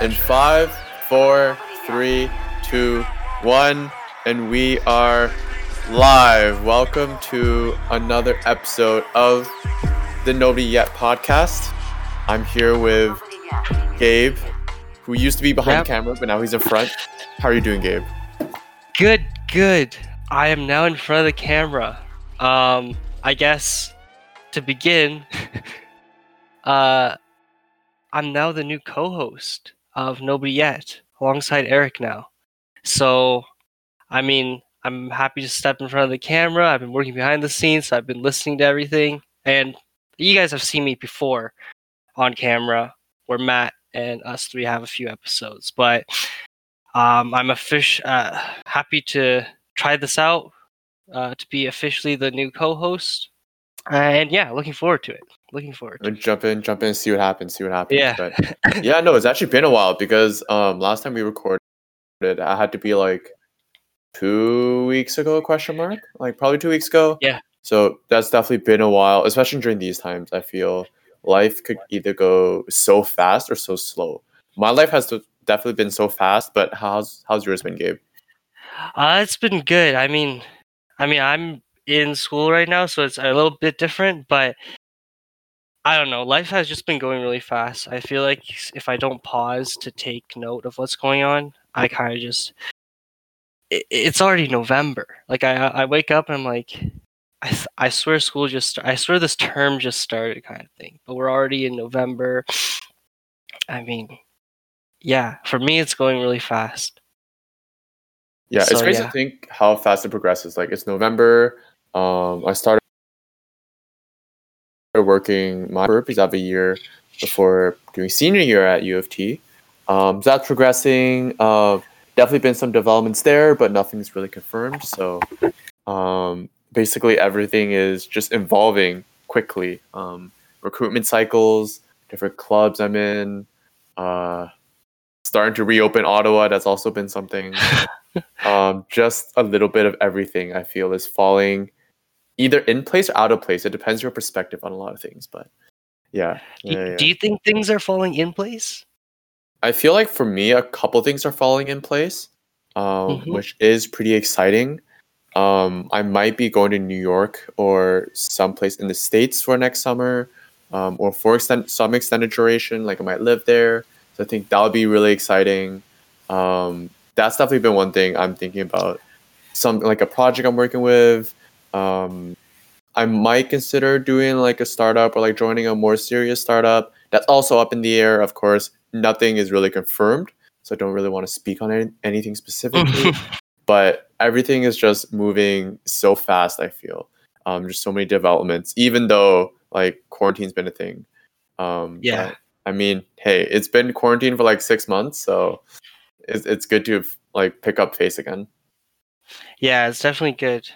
in 5, 4, 3, 2, 1, and we are live. Welcome to another episode of the Nobody Yet podcast. I'm here with Gabe, who used to be behind camera, but now he's in front. How are you doing, Gabe? Good. I am now in front of the camera. I guess to begin, I'm now the new co-host of Nobody Yet, alongside Eric now. So, I mean, I'm happy to step in front of the camera. I've been working behind the scenes. So I've been listening to everything. And you guys have seen me before on camera, where Matt and us three have a few episodes. But I'm happy to try this out, to be officially the new co-host. And yeah, looking forward to it. Jump in, see what happens. Yeah. But yeah, no, it's actually been a while because last time we recorded, I had to be like 2 weeks ago, probably 2 weeks ago. Yeah. So that's definitely been a while, especially during these times. I feel life could either go so fast or so slow. My life has definitely been so fast, but how's yours been, Gabe? It's been good. I mean, I'm in school right now, so it's a little bit different, but I don't know. Life has just been going really fast. I feel like if I don't pause to take note of what's going on, I kind of just... It's already November. Like, I wake up and I'm like, I swear school just... I swear this term just started kind of thing. But we're already in November. I mean, yeah. For me, it's going really fast. Yeah, so, it's crazy to think how fast it progresses. Like, it's November. I started working my burpees of a year before doing senior year at U of T. So that's progressing. Definitely been some developments there, but nothing's really confirmed. So basically everything is just evolving quickly. Recruitment cycles, different clubs I'm in, starting to reopen Ottawa. That's also been something. Just a little bit of everything I feel is falling either in place or out of place. It depends your perspective on a lot of things, but yeah. Do you think things are falling in place? I feel like for me, a couple things are falling in place, which is pretty exciting. I might be going to New York or someplace in the States for next summer, or for some extended duration. Like I might live there. So I think that would be really exciting. That's definitely been one thing I'm thinking about. Something like a project I'm working with. I might consider doing like a startup or like joining a more serious startup. That's also up in the air, of course. Nothing is really confirmed, so I don't really want to speak on anything specifically. But everything is just moving so fast, I feel. Just so many developments, even though like quarantine's been a thing. Yeah. I mean, hey, it's been quarantine for like 6 months, so it's good to like pick up pace again. Yeah, it's definitely good.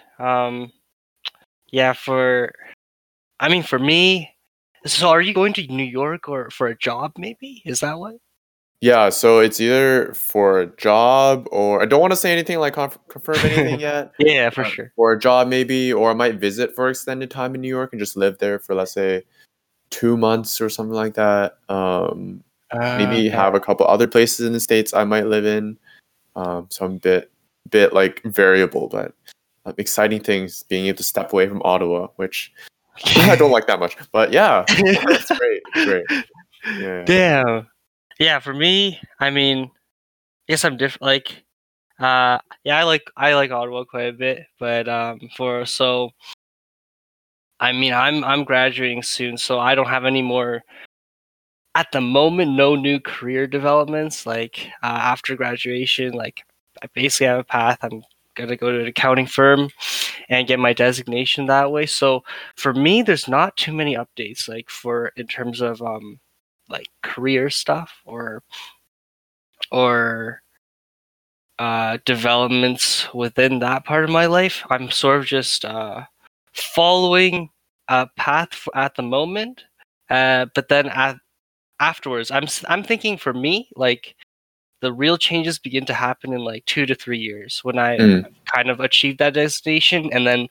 Yeah, for me, so are you going to New York or for a job maybe? Is that what? Yeah, so it's either for a job or I don't want to say anything like confirm anything yet. Yeah, for sure. For a job maybe, or I might visit for extended time in New York and just live there for, let's say, 2 months or something like that. Maybe have a couple other places in the States I might live in. So I'm a bit like variable, but exciting things, being able to step away from Ottawa, which I don't like that much, but yeah, it's great. Yeah. Damn. Yeah, for me, I mean, yes, I'm different. Like, yeah, I like Ottawa quite a bit, but I mean, I'm graduating soon, so I don't have any more. At the moment, no new career developments. Like after graduation, like I basically have a path. I'm gonna go to an accounting firm and get my designation that way. So for me, there's not too many updates like for in terms of like career stuff or developments within that part of my life. I'm sort of just following a path at the moment, but then afterwards, I'm thinking for me like. The real changes begin to happen in like 2 to 3 years when I kind of achieve that destination. And then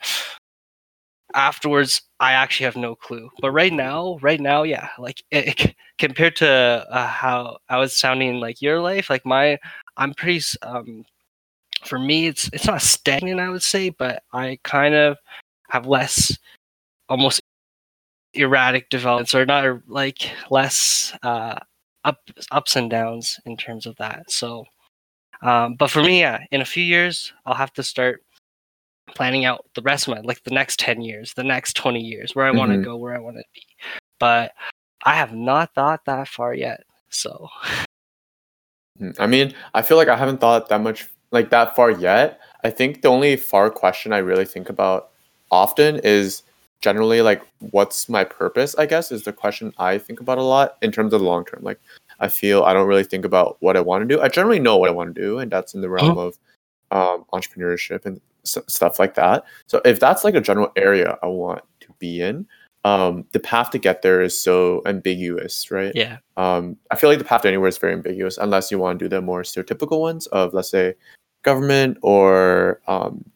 afterwards, I actually have no clue. But right now, yeah, like it, compared to how I was sounding like your life, like I'm pretty. For me, it's not stagnant, I would say, but I kind of have less, almost erratic developments, or not like less ups and downs in terms of that. So, but for me, yeah, in a few years, I'll have to start planning out the rest of my, like, the next 10 years, the next 20 years, where I want to go, where I want to be. But I have not thought that far yet. So, I mean, I feel like I haven't thought that much, like, that far yet. I think the only far question I really think about often is generally, like, what's my purpose, I guess, is the question I think about a lot in terms of the long term. Like, I feel I don't really think about what I want to do. I generally know what I want to do, and that's in the realm of entrepreneurship and stuff like that. So if that's like a general area I want to be in, the path to get there is so ambiguous, right? Yeah. I feel like the path to anywhere is very ambiguous, unless you want to do the more stereotypical ones of, let's say, government or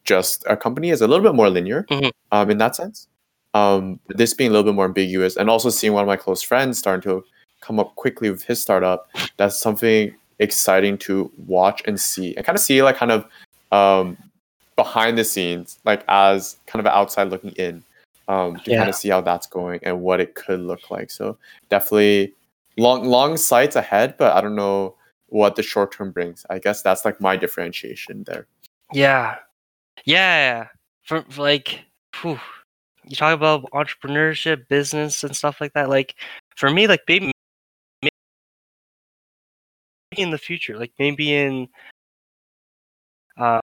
just a company is a little bit more linear in that sense. This being a little bit more ambiguous, and also seeing one of my close friends starting to come up quickly with his startup, that's something exciting to watch and see, and kind of see, like, kind of behind the scenes, like, as kind of outside looking in, to kind of see how that's going and what it could look like. So definitely long sights ahead, but I don't know what the short term brings. I guess that's, like, my differentiation there. Yeah. For like, whew. You talk about entrepreneurship, business, and stuff like that. Like, for me, like, maybe in the future, like, maybe in 5,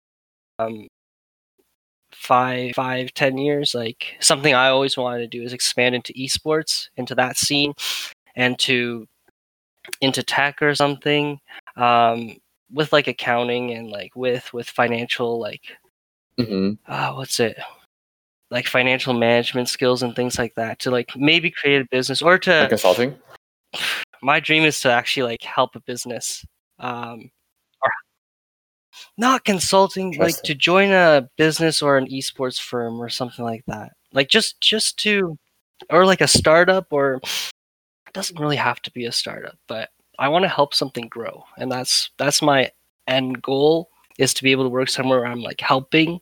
10 years, like, something I always wanted to do is expand into esports, into that scene, and into tech or something, with, like, accounting and, like, with financial, like, like, financial management skills and things like that, to, like, maybe create a business, or to, like, consulting. My dream is to actually, like, help a business, or not consulting, like, to join a business or an esports firm or something like that. Like, just to, or like a startup, or it doesn't really have to be a startup, but I want to help something grow. And that's my end goal, is to be able to work somewhere where I'm, like, helping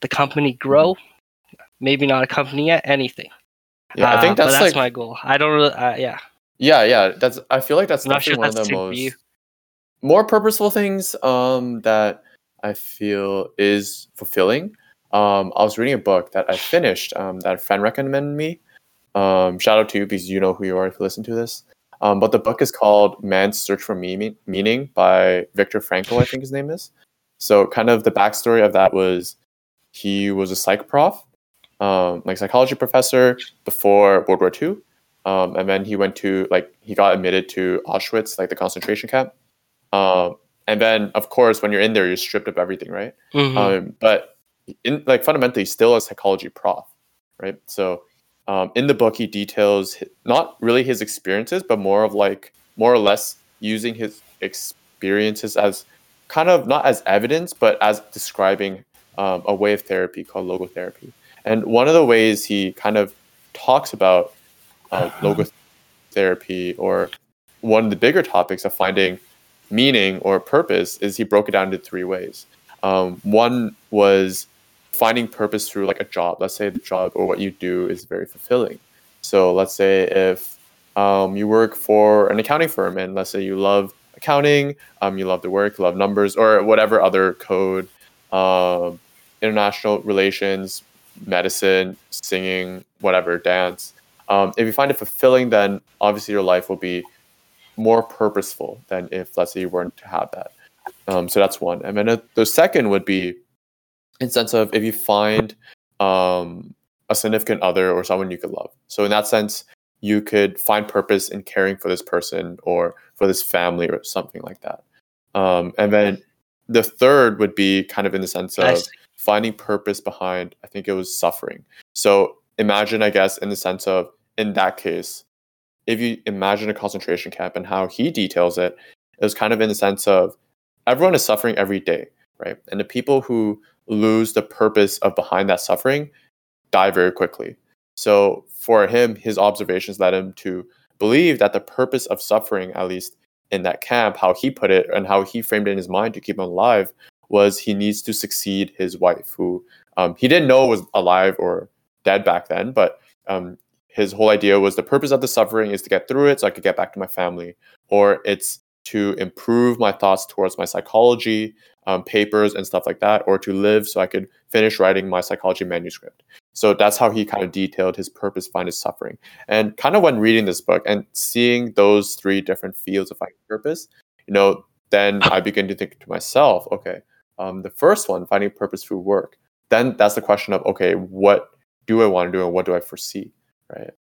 the company grow. Maybe not a company yet, anything. Yeah, I think that's like my goal. I don't really, Yeah. I feel like that's definitely one of the most more purposeful things that I feel is fulfilling. I was reading a book that I finished that a friend recommended me. Shout out to you, because you know who you are if you listen to this. But the book is called Man's Search for Meaning by Viktor Frankl, I think his name is. So kind of the backstory of that was he was a psych prof. Like, psychology professor before World War II, and then he went to, like, he got admitted to Auschwitz, like the concentration camp, and then, of course, when you're in there, you're stripped of everything, right? But in, like, fundamentally, still a psychology prof, right? So in the book, he details not really his experiences, but more of, like, more or less using his experiences as kind of not as evidence, but as describing a way of therapy called logotherapy. And one of the ways he kind of talks about logotherapy, or one of the bigger topics of finding meaning or purpose, is he broke it down into 3 ways. One was finding purpose through, like, a job. Let's say the job or what you do is very fulfilling. So let's say if you work for an accounting firm, and let's say you love accounting, you love the work, you love numbers, or whatever other code, international relations, medicine, singing, whatever, dance. If you find it fulfilling, then obviously your life will be more purposeful than if, let's say, you weren't to have that. So that's one. And then the second would be in sense of if you find a significant other or someone you could love. So in that sense, you could find purpose in caring for this person or for this family or something like that. And then the third would be kind of in the sense of finding purpose behind, I think it was suffering. So imagine, I guess, in the sense of, in that case, if you imagine a concentration camp and how he details it, it was kind of in the sense of everyone is suffering every day, right? And the people who lose the purpose of behind that suffering die very quickly. So for him, his observations led him to believe that the purpose of suffering, at least in that camp, how he put it and how he framed it in his mind to keep him alive, was he needs to succeed his wife, who he didn't know was alive or dead back then. But his whole idea was the purpose of the suffering is to get through it so I could get back to my family, or it's to improve my thoughts towards my psychology papers and stuff like that, or to live so I could finish writing my psychology manuscript. So that's how he kind of detailed his purpose, find his suffering. And kind of when reading this book and seeing those three different fields of finding purpose, you know, then I begin to think to myself, okay, the first one, finding purpose through work. Then that's the question of, okay, what do I want to do and what do I foresee, right?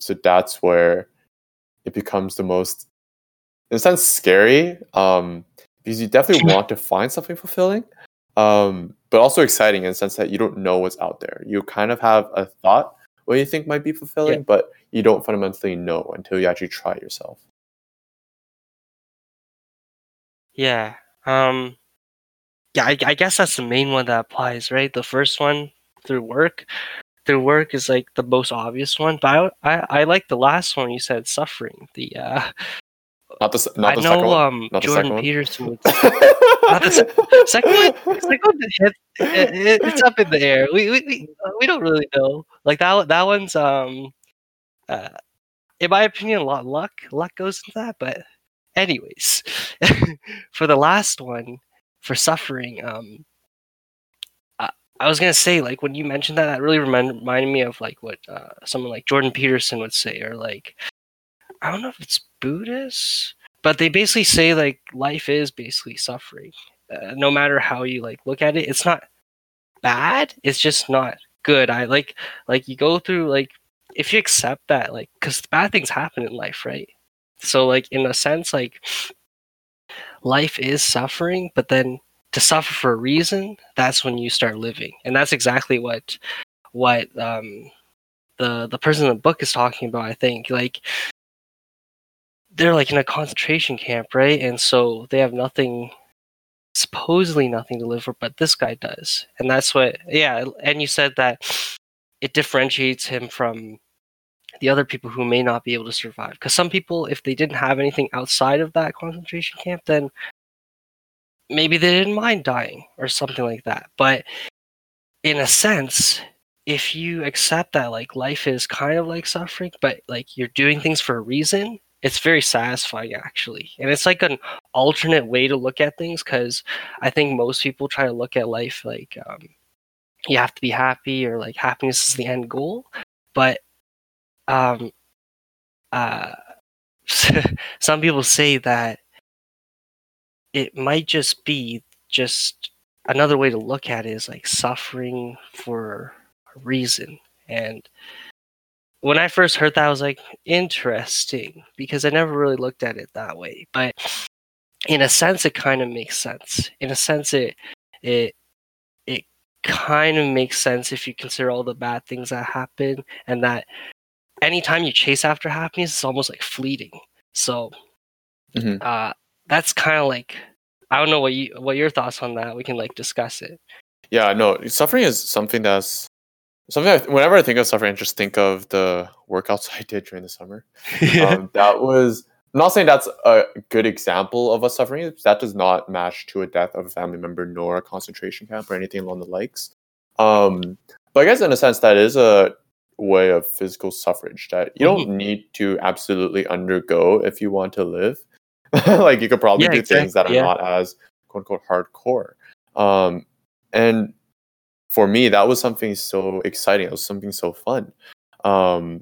So that's where it becomes the most, in a sense, scary, because you definitely want to find something fulfilling, but also exciting in the sense that you don't know what's out there. You kind of have a thought what you think might be fulfilling, but you don't fundamentally know until you actually try yourself. Yeah. I guess that's the main one that applies, right? The first one, through work. Through work is like the most obvious one, but I like the last one you said, suffering. The Jordan Peterson would say, it's up in the air. We don't really know. Like that one's in my opinion a lot of luck goes into that, but anyways. For the last one, for suffering, I was gonna say, like, when you mentioned that really reminded me of like what someone like Jordan Peterson would say, or like, I don't know if it's Buddhist, but they basically say like life is basically suffering. No matter how you like look at it, it's not bad. It's just not good. I like you go through, like, if you accept that, like, because bad things happen in life, right? So like in a sense, like life is suffering, but then to suffer for a reason, that's when you start living, and that's exactly what the person in the book is talking about. I think like. They're like in a concentration camp, right? And so they have nothing, supposedly nothing to live for, but this guy does. And that's what, yeah. And you said that it differentiates him from the other people who may not be able to survive. Because some people, if they didn't have anything outside of that concentration camp, then maybe they didn't mind dying or something like that. But in a sense, if you accept that like life is kind of like suffering, but like you're doing things for a reason, it's very satisfying, actually. And it's like an alternate way to look at things, because I think most people try to look at life like you have to be happy, or like happiness is the end goal. But some people say that it might just be just another way to look at it is like suffering for a reason. And when I first heard that, I was like, interesting, because I never really looked at it that way. But in a sense, it kind of makes sense. In a sense, it kind of makes sense if you consider all the bad things that happen, and that anytime you chase after happiness, it's almost like fleeting. So that's kind of like, I don't know what your thoughts on that. We can like discuss it. Yeah, no, suffering is something that's. Whenever I think of suffering, I just think of the workouts I did during the summer. That was, I'm not saying that's a good example of us suffering. That does not match to a death of a family member, nor a concentration camp, or anything along the likes. But I guess in a sense, that is a way of physical suffrage that you don't need to absolutely undergo if you want to live. Like you could probably do things that are not as quote unquote hardcore. And for me, that was something so exciting. It was something so fun. And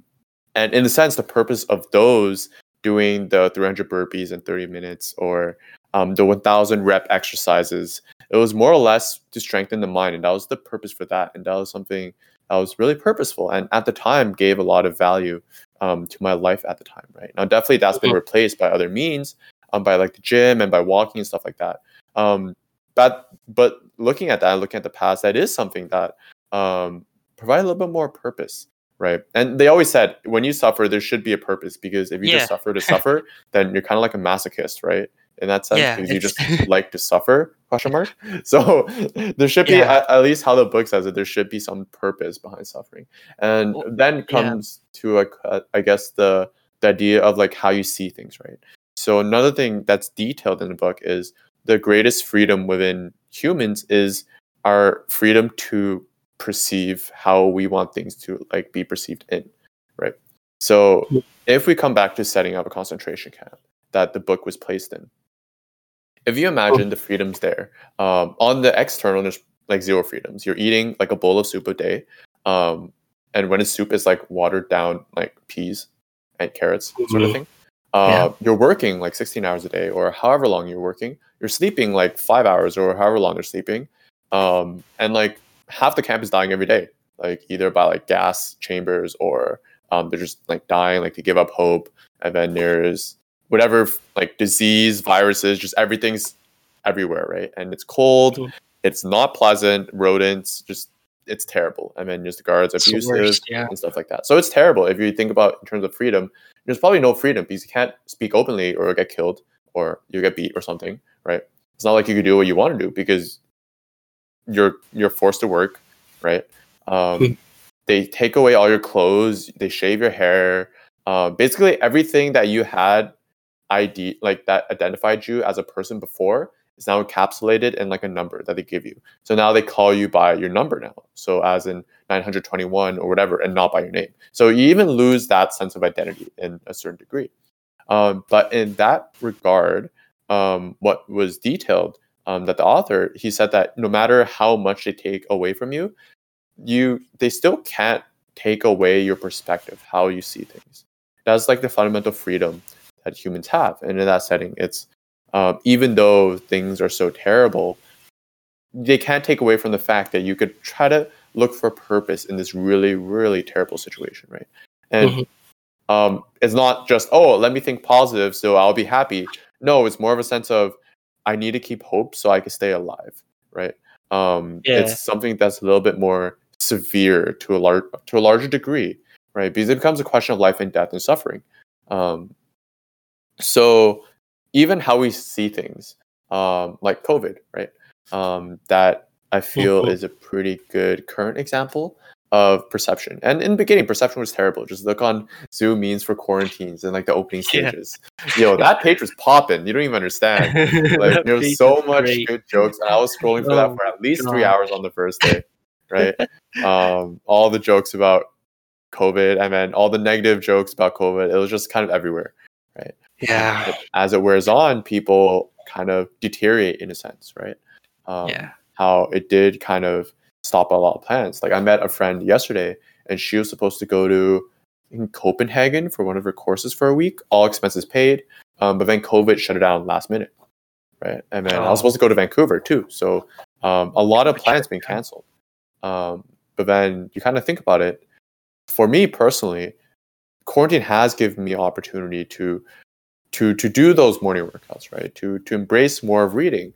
in a sense, the purpose of those, doing the 300 burpees in 30 minutes or the 1,000 rep exercises, it was more or less to strengthen the mind. And that was the purpose for that. And that was something that was really purposeful. And at the time, gave a lot of value to my life at the time, right? Now, definitely that's been replaced by other means, by like the gym and by walking and stuff like that. But looking at that, looking at the past, that is something that provides a little bit more purpose, right? And they always said, when you suffer, there should be a purpose, because if you just suffer to suffer, then you're kind of like a masochist, right? in that sense, because you just like to suffer, ? So there should be, at least how the book says it, there should be some purpose behind suffering. And then comes to, I guess, the idea of like how you see things, right? So another thing that's detailed in the book is the greatest freedom within humans is our freedom to perceive how we want things to like be perceived in, right? So if we come back to setting up a concentration camp that the book was placed in, if you imagine the freedoms there, on the external, there's like zero freedoms. You're eating like a bowl of soup a day. And when it's soup, it's like watered down like peas and carrots sort of thing. You're working like 16 hours a day or however long you're working. You're sleeping like 5 hours or however long they're sleeping. And like half the camp is dying every day, like either by like gas chambers or they're just like dying, like they give up hope. And then there's whatever, like disease, viruses, just everything's everywhere, right? And it's cold, it's not pleasant, rodents, just it's terrible. I mean, just the guards abusive and stuff like that. So it's terrible. If you think about in terms of freedom, there's probably no freedom because you can't speak openly or get killed or you get beat or something, right? It's not like you can do what you want to do because you're forced to work, right? They take away all your clothes, they shave your hair, basically everything that you had ID like that identified you as a person before is now encapsulated in like a number that they give you. So now they call you by your number now. So as in 921 or whatever, and not by your name. So you even lose that sense of identity in a certain degree. But in that regard, what was detailed that the author, he said that no matter how much they take away from you, they still can't take away your perspective, how you see things. That's like the fundamental freedom that humans have. And in that setting, it's even though things are so terrible, they can't take away from the fact that you could try to look for purpose in this really, really terrible situation, right? And it's not just, oh, let me think positive so I'll be happy. No, it's more of a sense of, I need to keep hope so I can stay alive, right? It's something that's a little bit more severe to a larger degree, right? Because it becomes a question of life and death and suffering. So even how we see things, like COVID, right? That I feel is a pretty good current example of perception. And in the beginning, perception was terrible. Just look on Zoom memes for quarantines and like the opening stages. Yo, that page was popping. You don't even understand. Like there was so much good jokes. And I was scrolling for that for at least 3 hours on the first day, right? All the jokes about COVID, and then all the negative jokes about COVID. It was just kind of everywhere, right? Yeah. As it wears on, people kind of deteriorate in a sense, right? How it did kind of stop a lot of plans. Like I met a friend yesterday and she was supposed to go to Copenhagen for one of her courses for a week, all expenses paid. But then COVID shut it down last minute, right? And then I was supposed to go to Vancouver too. So a lot of plans being canceled. But then you kind of think about it. For me personally, quarantine has given me opportunity to do those morning workouts, right? To embrace more of reading,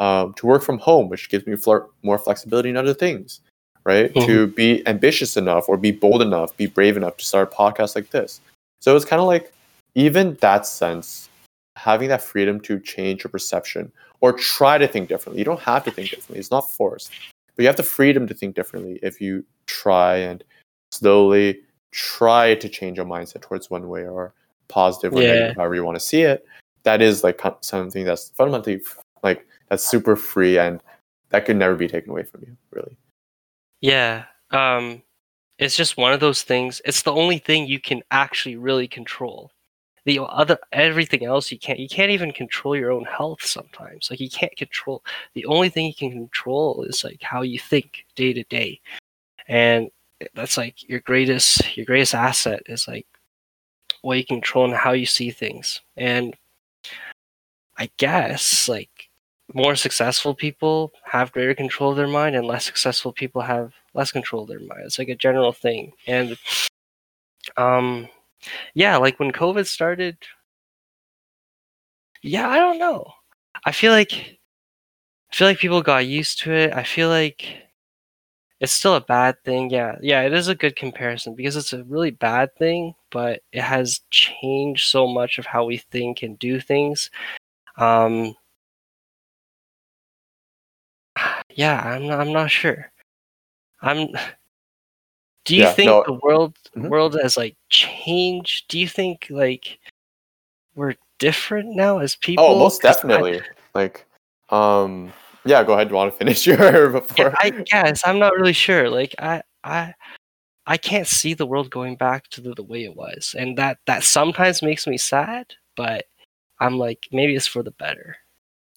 to work from home, which gives me more flexibility in other things, right? To be ambitious enough or be bold enough, be brave enough to start a podcast like this. So it's kind of like even that sense, having that freedom to change your perception or try to think differently. You don't have to think differently. It's not forced. But you have the freedom to think differently if you try and slowly try to change your mindset towards one way or positive or negative, however you want to see it. That is like something that's fundamentally like that's super free and that could never be taken away from you, really. It's just one of those things. It's the only thing you can actually really control. The other everything else you can't even control your own health sometimes. Like you can't control. The only thing you can control is like how you think day to day, and that's like your greatest asset is like what you control and how you see things. And I guess like more successful people have greater control of their mind and less successful people have less control of their mind. It's like a general thing. And like when COVID started, I don't know. I feel like people got used to it. I feel like it's still a bad thing. It is a good comparison because it's a really bad thing, but it has changed so much of how we think and do things. Yeah, I'm not sure. Do you think the world has like changed? Do you think like we're different now as people? Oh, most definitely. Yeah, go ahead. You want to finish your before? Yeah, I guess I'm not really sure. Like I can't see the world going back to the way it was, and that sometimes makes me sad. But I'm like, maybe it's for the better.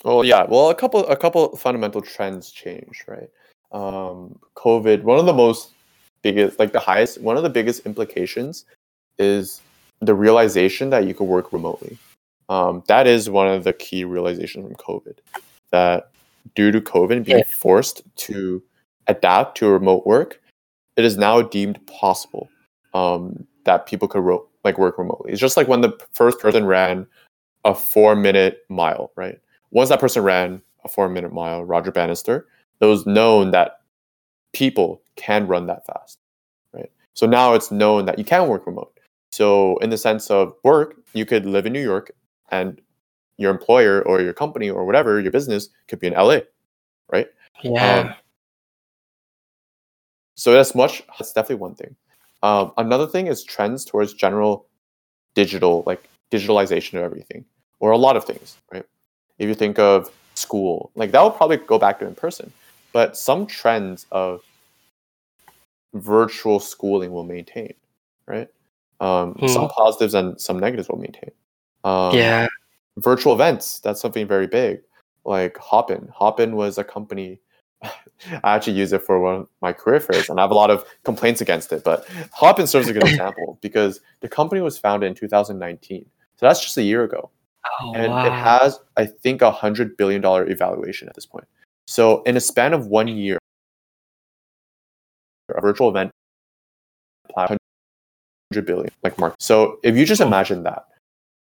Well, yeah. Well, a couple fundamental trends change, right? COVID. One of the most biggest, like the highest, one of the biggest implications is the realization that you could work remotely. That is one of the key realizations from COVID. That due to COVID being forced to adapt to remote work, it is now deemed possible that people could work remotely. It's just like when the first person ran a 4-minute mile, right? Once that person ran a 4-minute mile, Roger Bannister, it was known that people can run that fast, right? So now it's known that you can work remote. So in the sense of work, you could live in New York and your employer or your company or whatever, your business could be in LA, right? Yeah. So that's definitely one thing. Another thing is trends towards general digital, like digitalization of everything or a lot of things, right? If you think of school, like that will probably go back to in person, but some trends of virtual schooling will maintain, right? Some positives and some negatives will maintain. Virtual events, that's something very big. Like Hopin. Hopin was a company, I actually use it for one of my career fairs, and I have a lot of complaints against it, but Hopin serves a good example because the company was founded in 2019. So that's just a year ago. Oh, and wow. It has, I think, $100 billion evaluation at this point. So in a span of 1 year, a virtual event, $100 billion, like market. So if you just imagine that,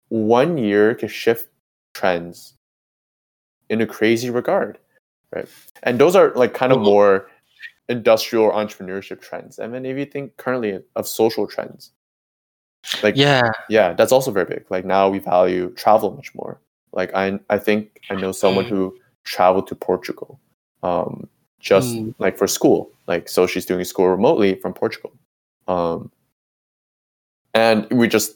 1 year can shift trends in a crazy regard, right? And those are like kind of more industrial or entrepreneurship trends. And then if you think currently of social trends, like yeah, that's also very big. Like now we value travel much more. Like I think I know someone who traveled to Portugal, just like for school. Like so, she's doing school remotely from Portugal, and we just.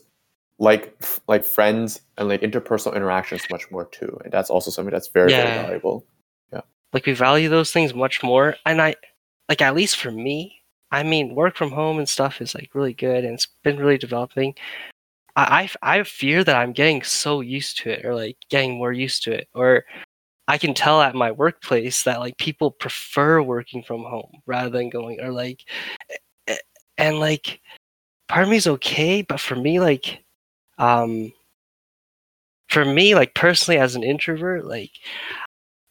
Like friends and like interpersonal interactions much more too, and that's also something that's very very valuable. Yeah, like we value those things much more, and I like at least for me, I mean, work from home and stuff is like really good, and it's been really developing. I fear that I'm getting so used to it, or like getting more used to it, or I can tell at my workplace that like people prefer working from home rather than going, or like, and like part of me is okay, but for me like. For me, like personally, as an introvert, like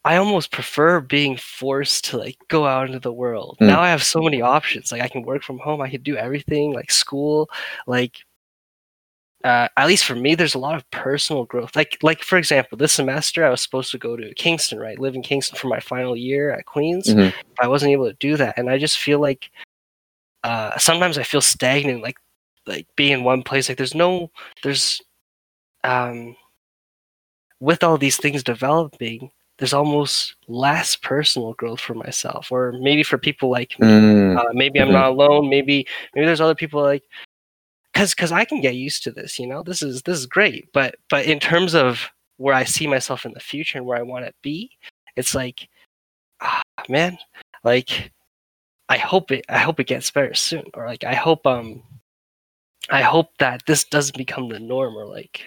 I almost prefer being forced to like go out into the world. Now I have so many options. Like I can work from home. I can do everything, like school. Like at least for me, there's a lot of personal growth. Like for example, this semester I was supposed to go to Kingston, right? Live in Kingston for my final year at Queens. Mm-hmm. I wasn't able to do that, and I just feel like sometimes I feel stagnant. Like being in one place, like with all these things developing, there's almost less personal growth for myself, or maybe for people like me. Maybe I'm not alone. Maybe there's other people like, cause I can get used to this, you know, this is great. But in terms of where I see myself in the future and where I want to be, it's like, man, like I hope it gets better soon. Or like, I hope that this doesn't become the norm or like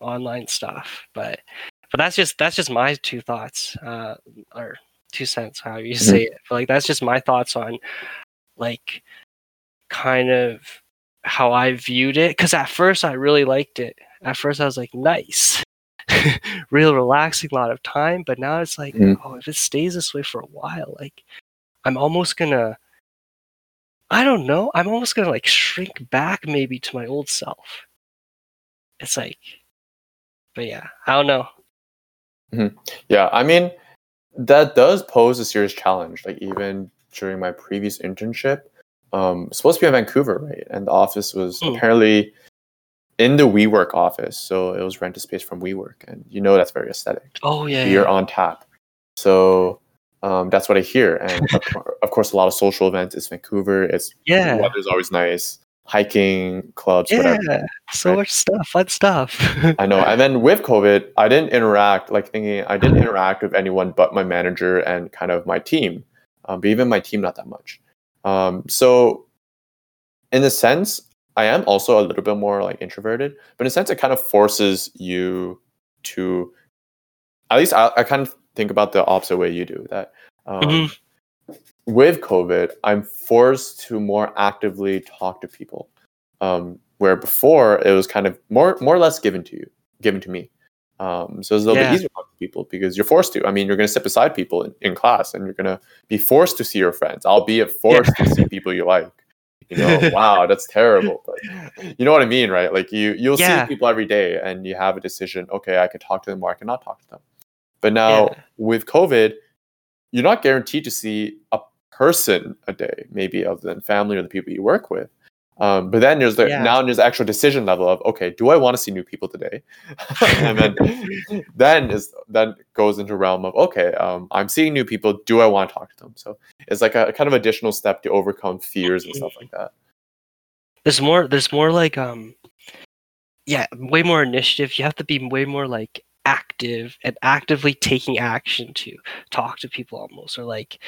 online stuff, but that's just my two thoughts or 2 cents, however you say it. But like that's just my thoughts on like kind of how I viewed it. Because at first I really liked it. At first I was like, nice, real relaxing, a lot of time. But now it's like, oh, if it stays this way for a while, like I'm almost gonna. I don't know. I'm almost going to like shrink back maybe to my old self. It's like, but yeah, I don't know. Mm-hmm. Yeah. I mean, that does pose a serious challenge. Like even during my previous internship, supposed to be in Vancouver, right? And the office was apparently in the WeWork office. So it was rented space from WeWork, and you know that's very aesthetic. Oh yeah, beer on tap. So that's what I hear, and of course a lot of social events. It's Vancouver. It's the weather's always nice. Hiking clubs, whatever. So much stuff, fun stuff. I know. And then with COVID, I didn't interact with anyone but my manager and kind of my team. But even my team, not that much. So in a sense, I am also a little bit more like introverted, but in a sense, it kind of forces you to, at least I kind of think about the opposite way you do that. With COVID, I'm forced to more actively talk to people, where before it was kind of more or less given to me. So it's a little bit easier to talk to people because you're forced to. I mean, you're going to sit beside people in class, and you're going to be forced to see your friends, albeit forced to see people you like. You know, wow, that's terrible. But you know what I mean, right? Like you'll see people every day, and you have a decision. Okay, I can talk to them, or I cannot talk to them. But now with COVID, you're not guaranteed to see a person a day, maybe other than family or the people you work with. But then there's now there's the actual decision level of, okay, do I want to see new people today? And then goes into realm of, okay, I'm seeing new people. Do I want to talk to them? So it's like a kind of additional step to overcome fears and stuff like that. There's more like, way more initiative. You have to be way more like active and actively taking action to talk to people, almost, or like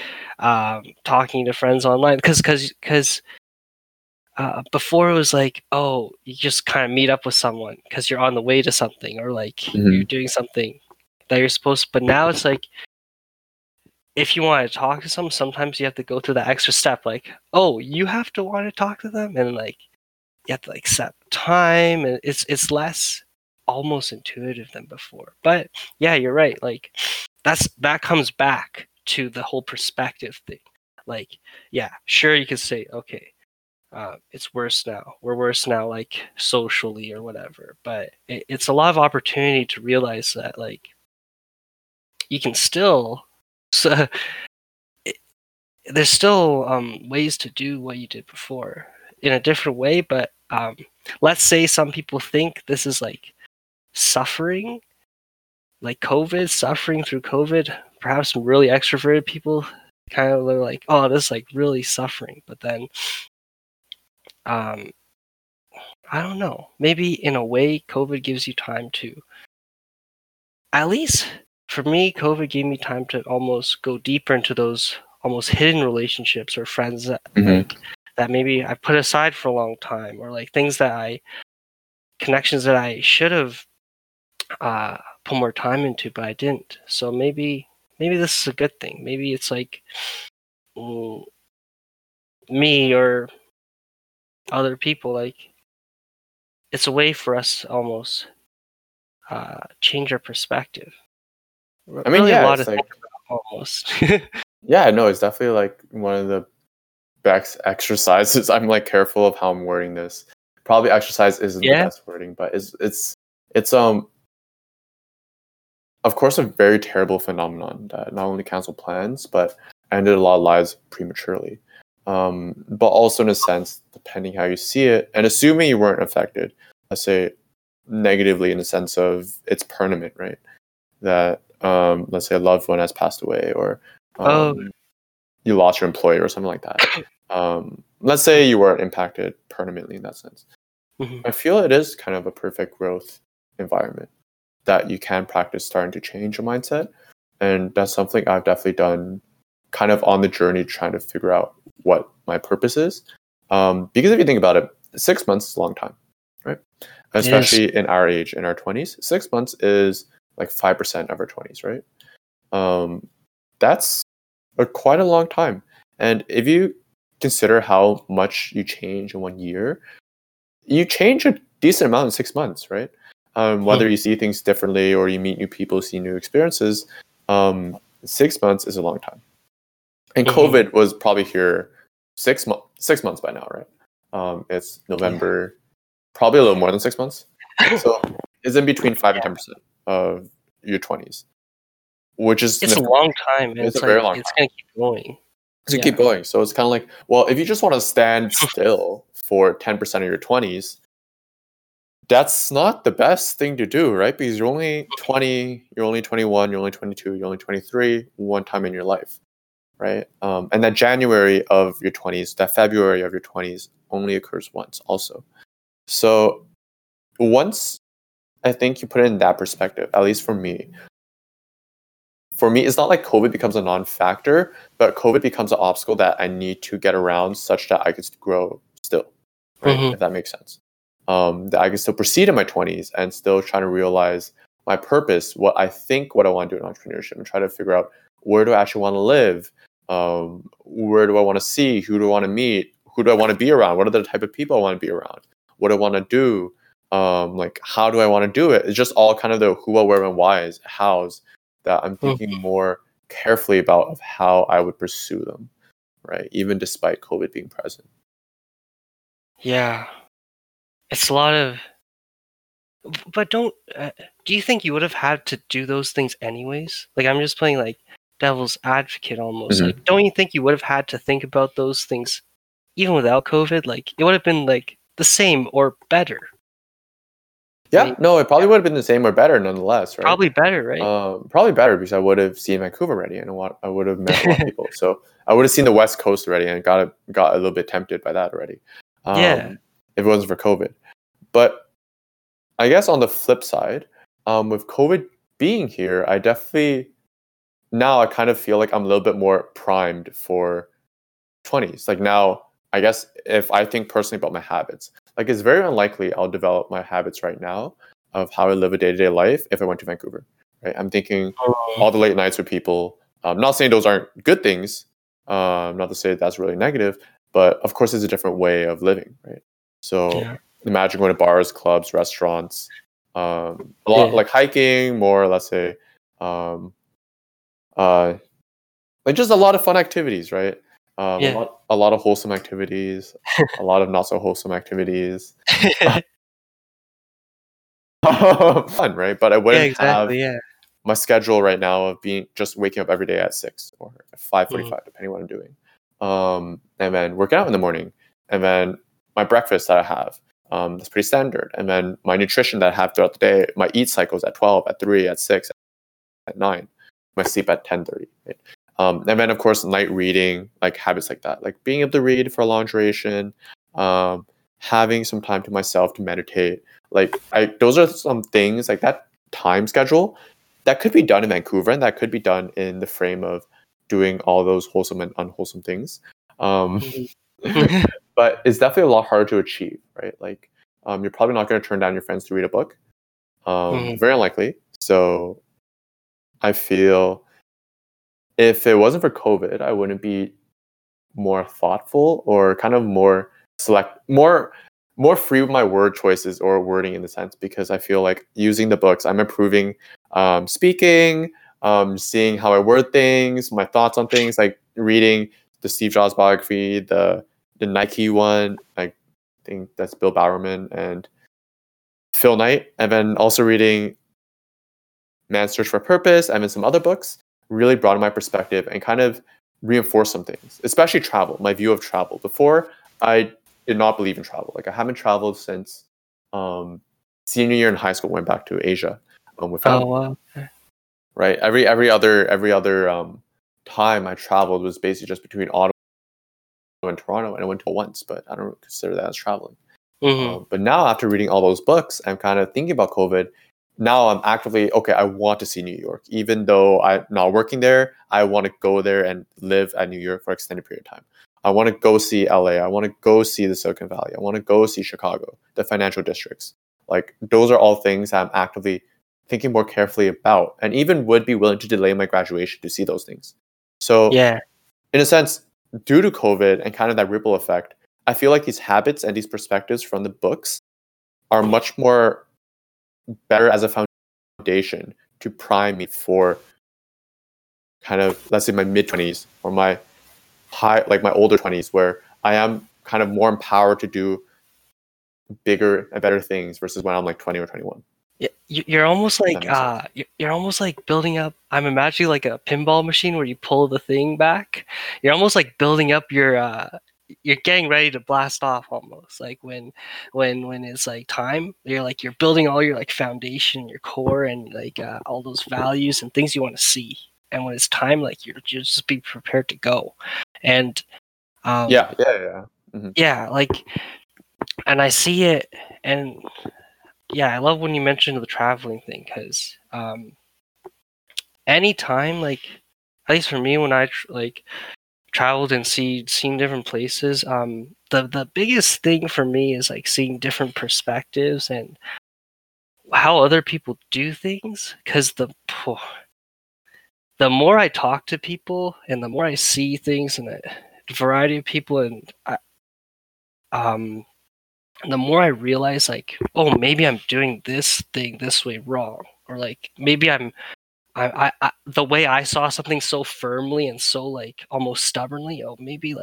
talking to friends online, because before it was like, oh, you just kind of meet up with someone because you're on the way to something, or like you're doing something that you're supposed to, but now it's like if you want to talk to someone, sometimes you have to go through that extra step, like, oh, you have to want to talk to them, and like you have to like set time, and it's less almost intuitive than before. But yeah, you're right, like that comes back to the whole perspective thing. Like, yeah, sure, you can say, okay, we're worse now, like socially or whatever, but it's a lot of opportunity to realize that like you can still there's still ways to do what you did before in a different way. But let's say some people think this is like suffering, like COVID, suffering through COVID. Perhaps some really extroverted people kind of are like, oh, this is like really suffering. But then I don't know, maybe in a way COVID gives you time to, at least for me, COVID gave me time to almost go deeper into those almost hidden relationships or friends that that maybe I put aside for a long time, or like things that connections that I should have put more time into, but I didn't. So maybe this is a good thing. Maybe it's like me or other people, like it's a way for us to almost change our perspective. I mean, really a lot of like, things almost. Yeah, no, it's definitely like one of the best exercises. I'm like careful of how I'm wording this. Probably exercise isn't the best wording, but it's of course a very terrible phenomenon that not only canceled plans but ended a lot of lives prematurely. But also in a sense, depending how you see it, and assuming you weren't affected, let's say negatively in the sense of it's permanent, right? That let's say a loved one has passed away, or you lost your employer or something like that. Let's say you weren't impacted permanently in that sense. I feel it is kind of a perfect growth environment that you can practice starting to change your mindset. And that's something I've definitely done kind of on the journey, trying to figure out what my purpose is. Because if you think about it, 6 months is a long time, right? Especially in our age, in our 20s. 6 months is like 5% of our 20s, right? That's quite a long time. And if you consider how much you change in 1 year, you change a decent amount in 6 months, right? Whether you see things differently or you meet new people, see new experiences, 6 months is a long time. And COVID was probably here 6 months by now, right? It's November, probably a little more than 6 months. So it's in between 5 and 10% of your 20s, which is... It's a long time. It's a very long time. It's going to keep going. It's going to keep going. So it's kind of like, well, if you just want to stand still for 10% of your 20s, that's not the best thing to do, right? Because you're only 20, you're only 21, you're only 22, you're only 23 one time in your life, right? And that January of your 20s, that February of your 20s only occurs once also. So once I think you put it in that perspective, at least for me, it's not like COVID becomes a non-factor, but COVID becomes an obstacle that I need to get around such that I could grow still, right? Mm-hmm. If that makes sense. That I can still proceed in my 20s and still trying to realize my purpose, what I want to do in entrepreneurship, and try to figure out where do I actually want to live, where do I want to see, who do I want to meet, who do I want to be around, what are the type of people I want to be around, what do I want to do, like how do I want to do it. It's just all kind of the who, what, where, and why's, hows that I'm thinking more carefully about of how I would pursue them, right? Even despite COVID being present. Yeah. It's a lot of, but do you think you would have had to do those things anyways? Like, I'm just playing like devil's advocate almost. Mm-hmm. Like, don't you think you would have had to think about those things even without COVID? Like, it would have been like the same or better. Yeah, right? No, it probably would have been the same or better nonetheless, right? Probably better, right? Probably better, because I would have seen Vancouver already, and I would have met a lot of people. So I would have seen the West Coast already and got a little bit tempted by that already. Yeah. If it wasn't for COVID. But I guess on the flip side, with COVID being here, I kind of feel like I'm a little bit more primed for 20s. Like now, I guess if I think personally about my habits, like it's very unlikely I'll develop my habits right now of how I live a day-to-day life if I went to Vancouver, right? I'm thinking all the late nights with people. I'm not saying those aren't good things. Not to say that's really negative, but of course it's a different way of living, right? So yeah. Imagine going to bars, clubs, restaurants, a lot like hiking, more, let's say, like just a lot of fun activities, right? A lot of wholesome activities, a lot of not so wholesome activities. Fun, right? But I wouldn't have my schedule right now of being just waking up every day at 6 or 5:45, depending on what I'm doing, and then working out in the morning, and then my breakfast that I have, that's pretty standard. And then my nutrition that I have throughout the day, my eat cycles at 12, at 3, at 6, at 9, my sleep at 10:30. Right? And then, of course, night reading, like habits like that, like being able to read for a long duration, having some time to myself to meditate. Like those are some things, like that time schedule, that could be done in Vancouver, and that could be done in the frame of doing all those wholesome and unwholesome things. But it's definitely a lot harder to achieve, right? Like, you're probably not going to turn down your friends to read a book. Very unlikely. So I feel if it wasn't for COVID, I wouldn't be more thoughtful or kind of more select, more free with my word choices or wording in the sense, because I feel like using the books, I'm improving speaking, seeing how I word things, my thoughts on things, like reading the Steve Jobs biography, the Nike one, I think that's Bill Bowerman and Phil Knight, and then also reading Man's Search for Purpose, and then some other books, really broadened my perspective and kind of reinforced some things, especially travel, my view of travel. Before, I did not believe in travel. Like, I haven't traveled since senior year in high school, went back to Asia with family. Oh, wow. Right? Every other time I traveled was basically just between Ottawa in Toronto, and I went to once, but I don't consider that as traveling. But now, after reading all those books, I'm kind of thinking about COVID. Now I'm actively, I want to see New York. Even though I'm not working there, I want to go there and live at New York for an extended period of time. I want to go see LA. I want to go see the Silicon Valley. I want to go see Chicago, the financial districts. Like, those are all things that I'm actively thinking more carefully about, and even would be willing to delay my graduation to see those things. So in a sense, due to COVID and kind of that ripple effect, I feel like these habits and these perspectives from the books are much more better as a foundation to prime me for kind of, let's say, my mid-20s or my my older 20s, where I am kind of more empowered to do bigger and better things versus when I'm like 20 or 21. You're almost like building up. I'm imagining like a pinball machine where you pull the thing back. You're almost like building up you're getting ready to blast off almost. Like when it's like time, you're building all your foundation, your core, and all those values and things you want to see. And when it's time, you'll just be prepared to go. And and I see it, and I love when you mentioned the traveling thing, because anytime, at least for me, when I traveled and seeing different places, the biggest thing for me is seeing different perspectives and how other people do things. Because the more I talk to people and the more I see things and a variety of people, and the more I realize oh, maybe I'm doing this thing this way wrong, or maybe I the way I saw something so firmly and so almost stubbornly, oh, maybe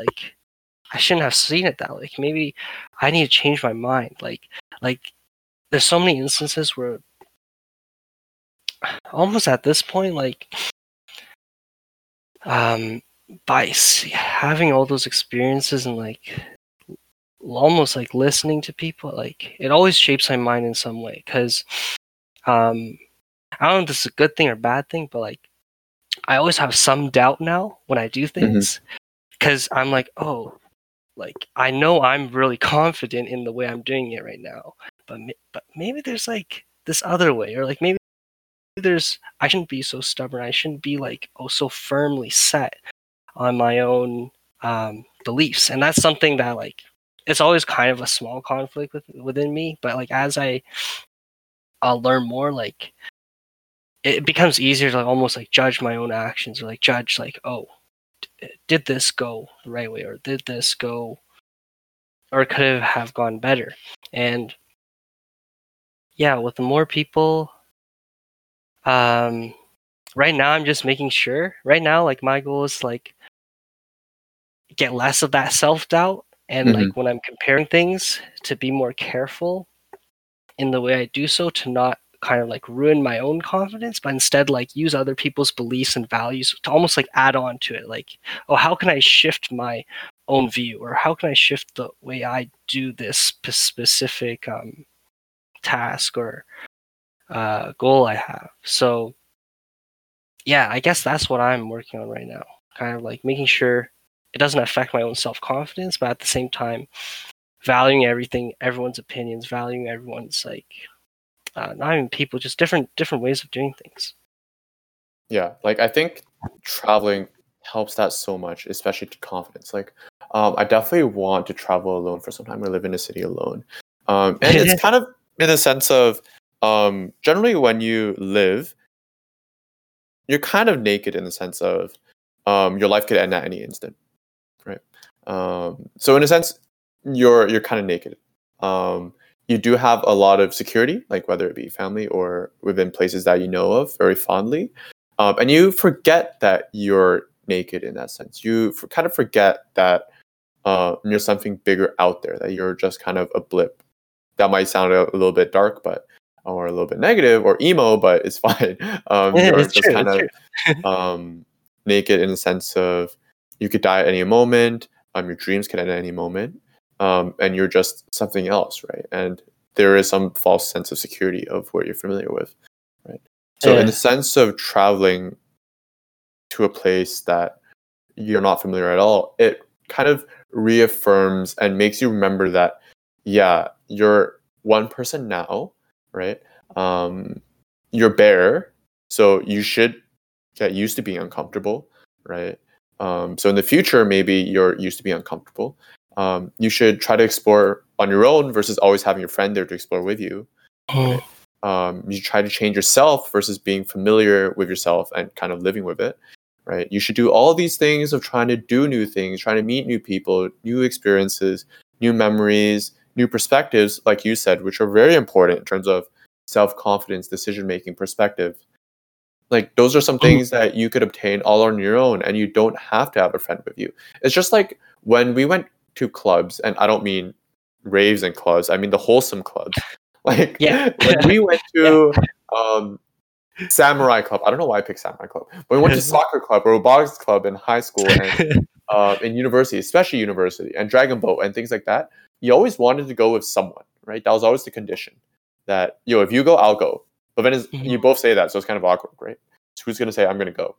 I shouldn't have seen it that way. Maybe I need to change my mind. There's so many instances where almost at this point, by having all those experiences and almost listening to people, it always shapes my mind in some way. Because I don't know if this is a good thing or bad thing, but I always have some doubt now when I do things, because mm-hmm. I'm I know I'm really confident in the way I'm doing it right now, but maybe there's this other way, or maybe there's, I shouldn't be so stubborn. I shouldn't be so firmly set on my own beliefs. And that's something that it's always kind of a small conflict within me. But as I'll learn more, it becomes easier to almost judge my own actions, or judge oh, did this go the right way, or did this go, or could it have gone better? And with the more people, right now I'm just making sure. Right now, my goal is get less of that self-doubt, and mm-hmm. When I'm comparing things, to be more careful in the way I do so, to not kind of ruin my own confidence, but instead use other people's beliefs and values to almost add on to it. Oh, how can I shift my own view, or how can I shift the way I do this specific task or goal I have? So I guess that's what I'm working on right now, kind of making sure it doesn't affect my own self-confidence, but at the same time valuing everyone's opinions, valuing everyone's not even people, just different ways of doing things. Yeah, I think traveling helps that so much, especially to confidence. I definitely want to travel alone for some time, or live in a city alone. And it's kind of in a sense of generally when you live, you're kind of naked in the sense of your life could end at any instant, right? So in a sense, you're kind of naked. You do have a lot of security, whether it be family or within places that you know of very fondly. And you forget that you're naked in that sense. You kind of forget that there's something bigger out there, that you're just kind of a blip. That might sound a little bit dark, or a little bit negative or emo, but it's fine. You're just true, kind of naked in the sense of you could die at any moment. Your dreams could end at any moment. And you're just something else, right? And there is some false sense of security of what you're familiar with, right? So in the sense of traveling to a place that you're not familiar at all, it kind of reaffirms and makes you remember that, you're one person now, right? You're bare, so you should get used to being uncomfortable, right? So in the future, maybe you're used to being uncomfortable. You should try to explore on your own versus always having your friend there to explore with you. Right? You try to change yourself versus being familiar with yourself and kind of living with it, right? You should do all these things of trying to do new things, trying to meet new people, new experiences, new memories, new perspectives, like you said, which are very important in terms of self-confidence, decision-making, perspective. Those are some things that you could obtain all on your own, and you don't have to have a friend with you. It's just like when we went to clubs, and I don't mean raves and clubs, I mean the wholesome clubs. When we went to Samurai Club. I don't know why I picked Samurai Club. But we went to soccer club, robotics club in high school and in university, especially university, and Dragon Boat and things like that. You always wanted to go with someone, right? That was always the condition that, yo, if you go, I'll go. But then you both say that, so it's kind of awkward, right? So who's going to say, I'm going to go?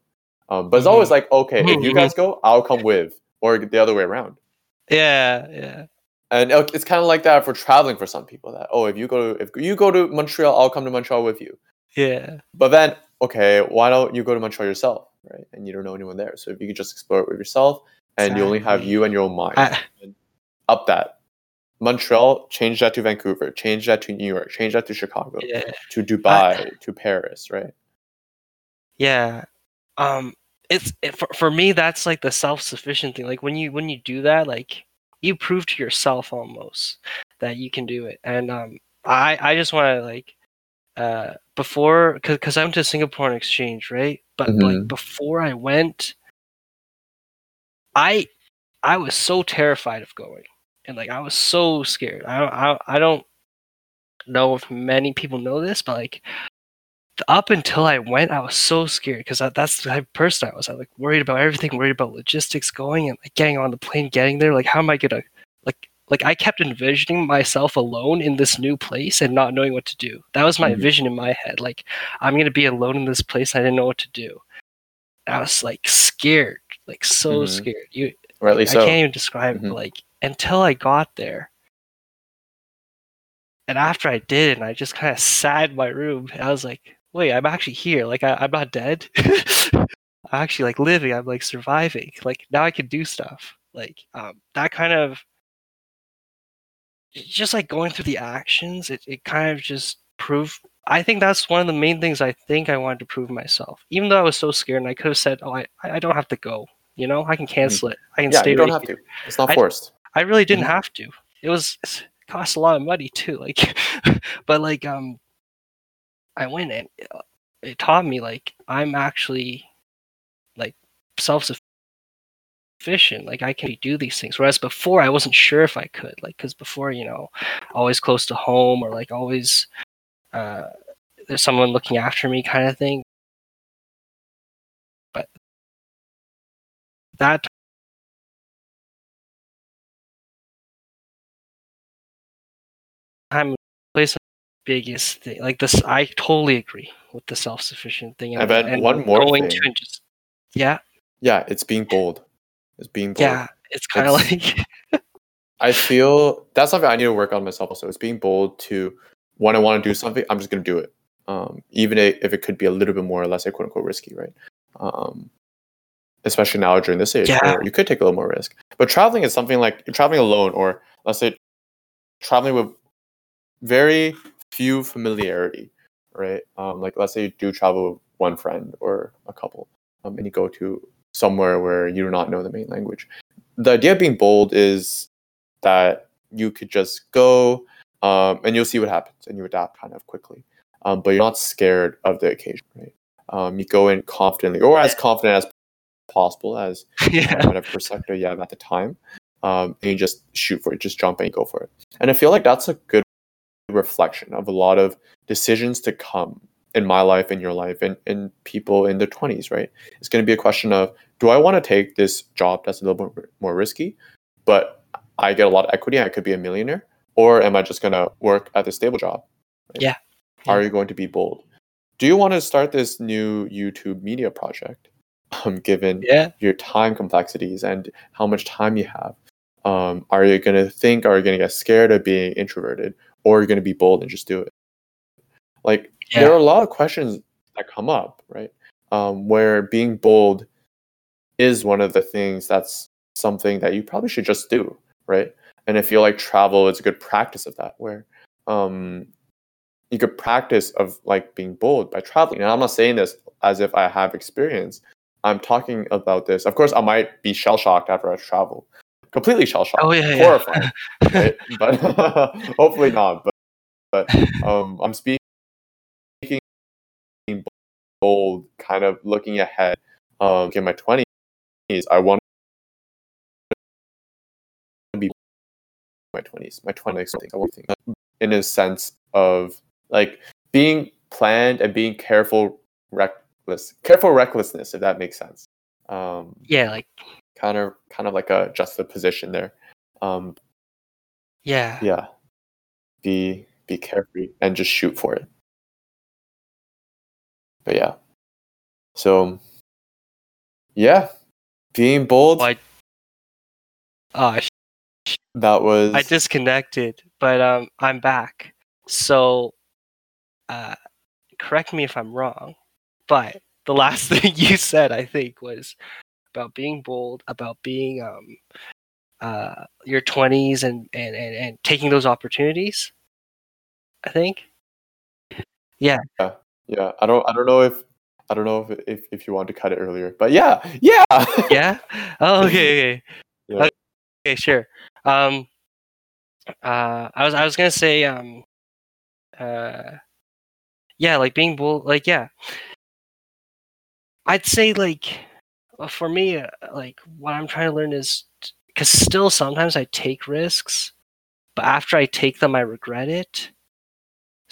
But it's always like, okay, if you guys go, I'll come with, or the other way around. Yeah, yeah. And it's kind of like that for traveling for some people. That if you go to Montreal, I'll come to Montreal with you. Yeah. But then, okay, why don't you go to Montreal yourself, right? And you don't know anyone there, so if you could just explore it with yourself, and exactly. You only have you and your own mind. Up that. Montreal, change that to Vancouver, change that to New York, change that to Chicago, to Dubai, to Paris, right? Yeah. It's for me, that's like the self-sufficient thing. Like when you do that, like you prove to yourself almost that you can do it. And I just want to like before, because I went to Singapore on exchange, right? But like before I went, I was so terrified of going, and like I was so scared. I don't know if many people know this, but like up until I went, I was so scared because that's the type of person I was. I was like worried about everything, worried about logistics, going and like getting on the plane, getting there. Like, how am I gonna like I kept envisioning myself alone in this new place and not knowing what to do. That was my vision in my head. Like, I'm gonna be alone in this place. I didn't know what to do. I was like scared, like so scared. Or at least I can't even describe it. But, like until I got there. And after I did, and I just kind of sat in my room, and I was like, wait, I'm actually here. Like, I'm not dead. I'm actually, like, living. I'm, like, surviving. Like, now I can do stuff. Like, that kind of... Just, like, going through the actions, it kind of just proved... I think that's one of the main things I think I wanted to prove myself. Even though I was so scared, and I could have said, oh, I don't have to go. You know? I can cancel it. I can stay right here. Yeah, you don't have to. It's not forced. I really didn't have to. It was... Cost a lot of money too, like but like I went and it taught me like I'm actually like self-sufficient, like I can do these things, whereas before I wasn't sure if I could, like because before, you know, always close to home or like always there's someone looking after me kind of thing. But that time, place, biggest thing like this. I totally agree with the self-sufficient thing. And then one more going thing. To just, yeah, it's being bold. Yeah, it's kind of like. I feel that's something I need to work on myself. Also, it's being bold to when I want to do something, I'm just going to do it, even if it could be a little bit more or less, like, quote unquote, risky, right? Especially now during this age, where you could take a little more risk. But traveling is something like you're traveling alone, or let's say traveling with very few familiarity, right? Like let's say you do travel with one friend or a couple, and you go to somewhere where you do not know the main language. The idea of being bold is that you could just go, and you'll see what happens, and you adapt kind of quickly. But you're not scared of the occasion, right? You go in confidently, or as confident as possible, as whatever perspective you have at the time, and you just shoot for it, just jump and you go for it. And I feel like that's a good reflection of a lot of decisions to come in my life, in your life, and in people in their 20s, right? It's going to be a question of, do I want to take this job that's a little bit more risky, but I get a lot of equity and I could be a millionaire? Or am I just going to work at a stable job? Right? Yeah. Are you going to be bold? Do you want to start this new YouTube media project, given your time complexities and how much time you have? Are you going to think, are you going to get scared of being introverted? Or you're going to be bold and just do it. Like, there are a lot of questions that come up, right? Where being bold is one of the things that's something that you probably should just do, right? And I feel like travel is a good practice of that, where you could practice of like being bold by traveling. And I'm not saying this as if I have experience. I'm talking about this. Of course, I might be shell-shocked after I travel. Completely shell-shocked, horrifying, right? But hopefully not. But I'm speaking bold, kind of looking ahead. In my 20s, I want to be my 20s. My 20s, I want to think in a sense of like being planned and being careful reckless, careful recklessness, if that makes sense. Yeah, like kind of like a juxtaposition there. Yeah. Be carefree and just shoot for it. But yeah, so yeah, being bold. That was. I disconnected, but I'm back. So, correct me if I'm wrong, but the last thing you said, I think, was about being bold, about being your 20s and taking those opportunities. I think. Yeah. I don't know if you want to cut it earlier, but yeah. Yeah. Oh, okay. Yeah. Okay. Sure. I was gonna say like being bold, like, yeah. I'd say, like, for me, like, what I'm trying to learn is, because still sometimes I take risks, but after I take them, I regret it.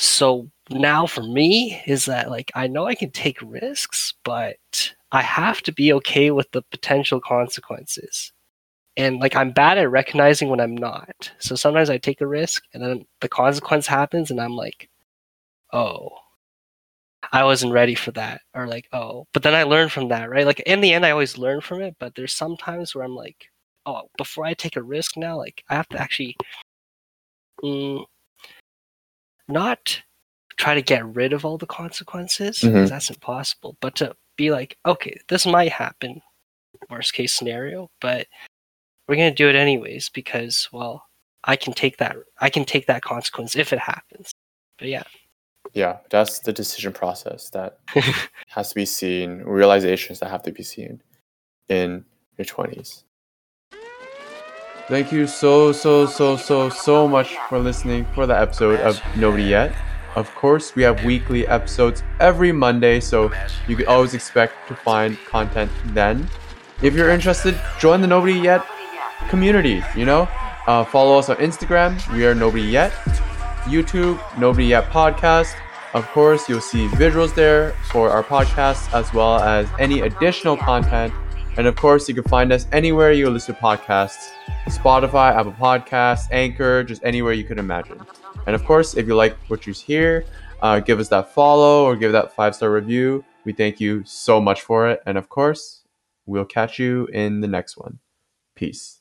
So now for me is that, like, I know I can take risks, but I have to be okay with the potential consequences. And, like, I'm bad at recognizing when I'm not. So sometimes I take a risk and then the consequence happens and I'm like, oh, I wasn't ready for that. Or like, oh, but then I learn from that, right? Like, in the end, I always learn from it, but there's some times where I'm like, oh, before I take a risk now, like, I have to actually not try to get rid of all the consequences, because that's impossible, but to be like, okay, this might happen, worst case scenario, but we're going to do it anyways because, well, I can take that consequence if it happens. But yeah. Yeah, that's the decision process that has to be seen, realizations that have to be seen in your 20s. Thank you so much for listening for the episode of Nobody Yet. Of course, we have weekly episodes every Monday, so you can always expect to find content then. If you're interested, join the Nobody Yet community, Follow us on Instagram, we are Nobody Yet. YouTube, Nobody Yet Podcast. Of course, you'll see visuals there for our podcast as well as any additional content. And of course, you can find us anywhere you listen to podcasts. Spotify, Apple Podcasts, Anchor, just anywhere you could imagine. And of course, if you like what you hear, give us that follow or give that 5-star review. We thank you so much for it. And of course, we'll catch you in the next one. Peace.